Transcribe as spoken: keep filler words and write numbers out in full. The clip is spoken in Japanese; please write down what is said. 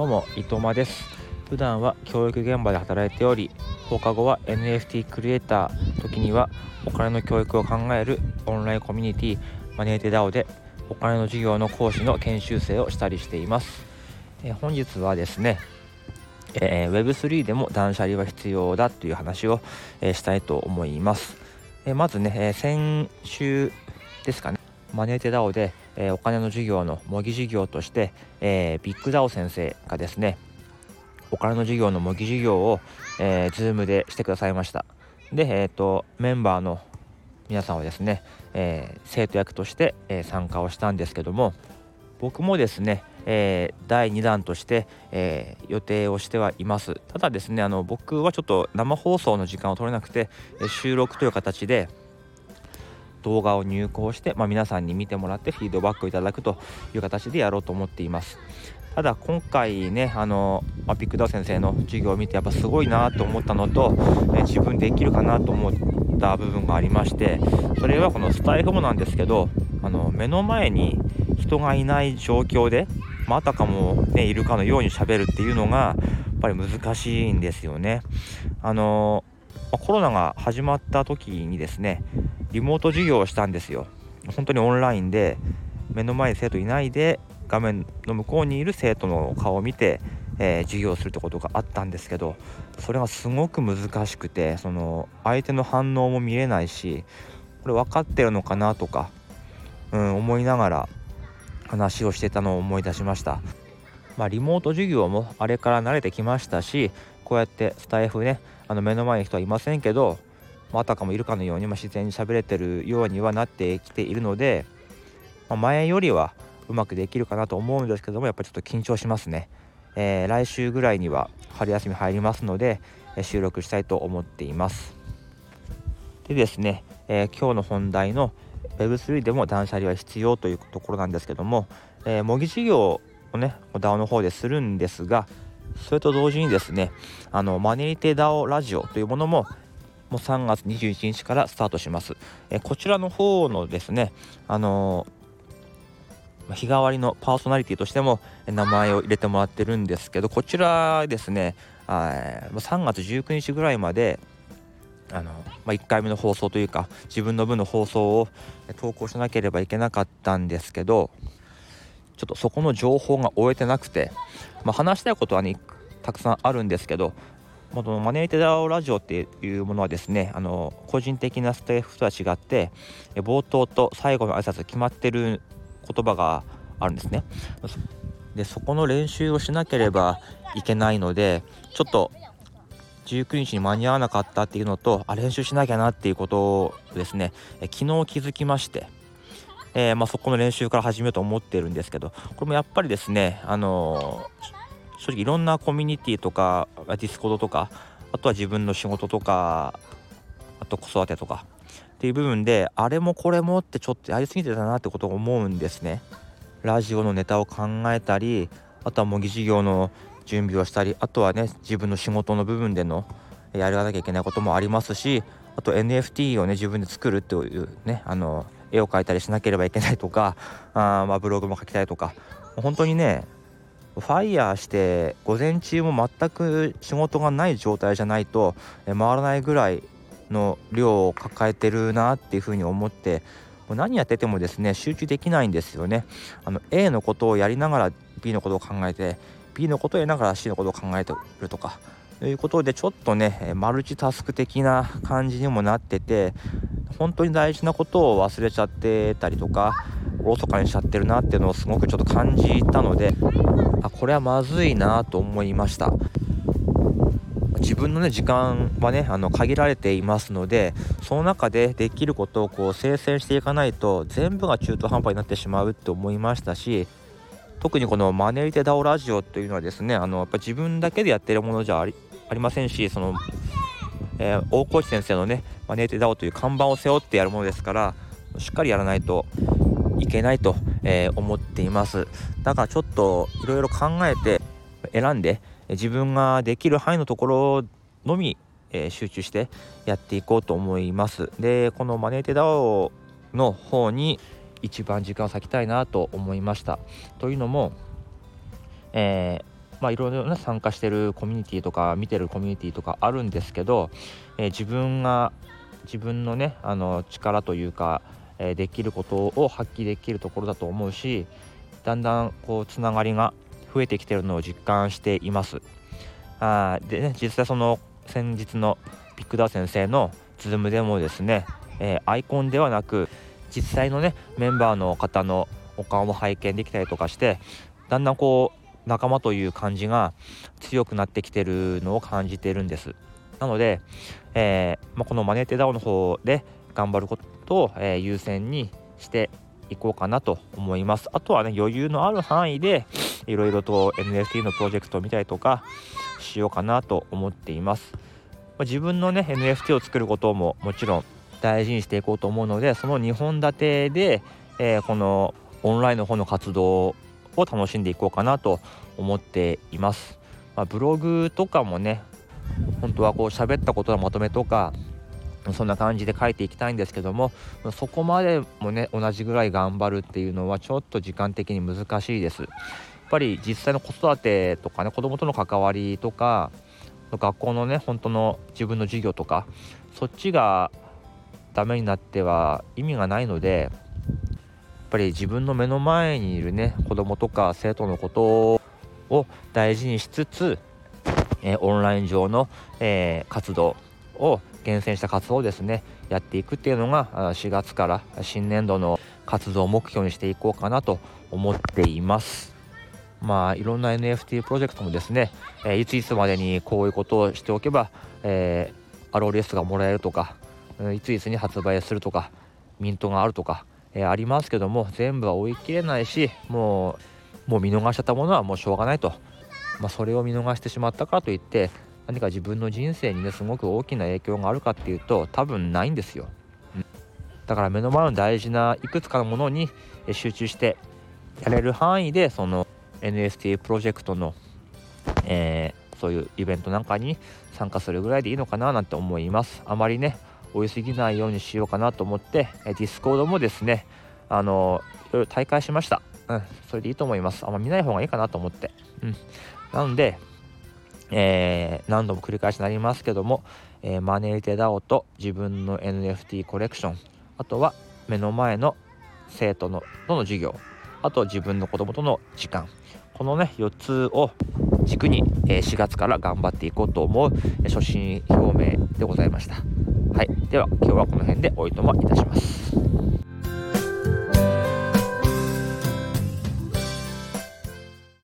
どうも伊藤間です。普段は教育現場で働いており、放課後は エヌエフティー クリエイター、時にはお金の教育を考えるオンラインコミュニティマネーテ ダオ でお金の授業の講師の研修生をしたりしています。えー、本日はですね、えー、ウェブスリー でも断捨離は必要だという話を、えー、したいと思います。えー、まずね、えー、先週ですかね、マネーテ ダオ で、えー、お金の授業の模擬授業として、えー、ビッグ ダオ 先生がですね、お金の授業の模擬授業を、えー、Zoom でしてくださいました。で、えーと、メンバーの皆さんはですね、えー、生徒役として、えー、参加をしたんですけども、僕もですね、えー、だいにだんとして、えー、予定をしてはいます。ただですね、あの僕はちょっと生放送の時間を取れなくて、収録という形で動画を入稿して、まあ、皆さんに見てもらってフィードバックをいただくという形でやろうと思っています。ただ今回ね、あのビッグ ダオ 先生の授業を見てやっぱすごいなと思ったのと、えー、自分できるかなと思った部分がありまして、それはこのスタイフもなんですけど、あの目の前に人がいない状況で、まあ、あたかも、ね、いるかのように喋るっていうのがやっぱり難しいんですよね。あのコロナが始まった時にですね、リモート授業をしたんですよ。本当にオンラインで、目の前に生徒いないで、画面の向こうにいる生徒の顔を見て、えー、授業するってことがあったんですけど、それがすごく難しくて、その相手の反応も見れないし、これ分かってるのかなとか、うん、思いながら話をしてたのを思い出しました。まあ、リモート授業もあれから慣れてきましたし、こうやってスタイフね、あの目の前に人はいませんけど、あたかもいるかのように、まあ、自然に喋れてるようにはなってきているので、まあ、前よりはうまくできるかなと思うんですけども、やっぱりちょっと緊張しますね。えー、来週ぐらいには春休み入りますので、えー、収録したいと思っています。でですね、えー、今日の本題の ウェブスリー でも断捨離は必要というところなんですけども、えー、模擬授業をね ダオ の方でするんですが、それと同時にですね、あのマネーテ ダオ ラジオというものももうさんがつにじゅういちにちからスタートします。えー、こちらの方のですね、あのー、日替わりのパーソナリティとしても名前を入れてもらってるんですけど、こちらですね、さんがつじゅうくにちぐらいまで、あのーまあ、いっかいめの放送というか、自分の分の放送を投稿しなければいけなかったんですけど、ちょっとそこの情報が追えてなくて、まあ、話したいことは、ね、たくさんあるんですけど、マネーテ ダオ ラジオっていうものはですね、あの個人的なスタイフとは違って、冒頭と最後の挨拶決まってる言葉があるんですね。でそこの練習をしなければいけないので、ちょっとじゅうくにちに間に合わなかったっていうのと、あ練習しなきゃなっていうことをですね、昨日気づきまして、えーまあ、そこの練習から始めようと思ってるんですけど、これもやっぱりですね、あのー正直いろんなコミュニティとか、ディスコードとか、あとは自分の仕事とか、あと子育てとかっていう部分で、あれもこれもってちょっとやりすぎてたなってことを思うんですね。ラジオのネタを考えたり、あとは模擬授業の準備をしたり、あとはね、自分の仕事の部分でのやらなきゃいけないこともありますし、あと エヌエフティー をね自分で作るっていうね、あの絵を描いたりしなければいけないとか、あまあブログも書きたいとか、本当にねファイヤーして午前中も全く仕事がない状態じゃないと回らないぐらいの量を抱えてるなっていうふうに思って、もう何やっててもですね集中できないんですよね。あの A のことをやりながら B のことを考えて、 B のことをやりながら C のことを考えてるとかということで、ちょっとねマルチタスク的な感じにもなってて、本当に大事なことを忘れちゃってたりとか、おろそかにしちゃってるなっていうのをすごくちょっと感じたので、あこれはまずいなと思いました。自分のね時間はねあの限られていますので、その中でできることをこう精選していかないと全部が中途半端になってしまうって思いましたし、特にこのマネーテ ダオ ラジオっていうのはですね、あのやっぱ自分だけでやってるものじゃあり、ありませんし、その、えー、大河内先生のねマネーテ ダオ という看板を背負ってやるものですから、しっかりやらないといけないと、えー、思っています。だからちょっといろいろ考えて選んで、自分ができる範囲のところのみ、えー、集中してやっていこうと思います。でこのマネーテ ダオ の方に一番時間を割きたいなと思いました。というのも、えーまあいろいろな参加してるコミュニティとか見てるコミュニティとかあるんですけど、えー、自分が自分のねあの力というか、えー、できることを発揮できるところだと思うし、だんだんこうつながりが増えてきてるのを実感しています。あで、ね、実際その先日のビッグダウ先生のズームでもですね、えー、アイコンではなく実際のねメンバーの方のお顔も拝見できたりとかして、だんだんこう仲間という感じが強くなってきてるのを感じているんです。なので、えーまあ、このマネテダオの方で頑張ることを、えー、優先にしていこうかなと思います。あとはね余裕のある範囲でいろいろと エヌエフティー のプロジェクトを見たりとかしようかなと思っています。自分のね エヌエフティー を作ることももちろん大事にしていこうと思うので、そのにほん立てで、えー、このオンラインの方の活動を楽しんでいこうかなと思っています。まあ、ブログとかもね本当はこう喋ったことのまとめとかそんな感じで書いていきたいんですけども、そこまでもね同じぐらい頑張るっていうのはちょっと時間的に難しいです。やっぱり実際の子育てとかね、子供との関わりとか学校のね本当の自分の授業とか、そっちがダメになっては意味がないので、やっぱり自分の目の前にいるね子供とか生徒のことを大事にしつつ、えー、オンライン上の、えー、活動を厳選した活動をですねやっていくっていうのがしがつから新年度の活動を目標にしていこうかなと思っています。まあいろんな エヌエフティー プロジェクトもですね、えー、いついつまでにこういうことをしておけば、えー、アールオーエス がもらえるとか、いついつに発売するとかミントがあるとか、えー、ありますけども、全部は追い切れないし、もうもう見逃しちゃったものはもうしょうがないと、まあ、それを見逃してしまったからといって何か自分の人生にねすごく大きな影響があるかっていうと多分ないんですよ。だから目の前の大事ないくつかのものに集中してやれる範囲で、その エヌエフティー プロジェクトの、えー、そういうイベントなんかに参加するぐらいでいいのかななんて思います。あまりね追いすぎないようにしようかなと思って、ディスコードもですねあのいろいろ大会しました。うん、それでいいと思います。あんま見ない方がいいかなと思って、うん、なので、えー、何度も繰り返しになりますけども、えー、マネテダオと自分の エヌエフティー コレクション、あとは目の前の生徒のとの授業、あと自分の子供との時間、このねよっつを軸に、えー、しがつから頑張っていこうと思う、えー、初心表明でございました。はい、では今日はこの辺でおいとまいたします。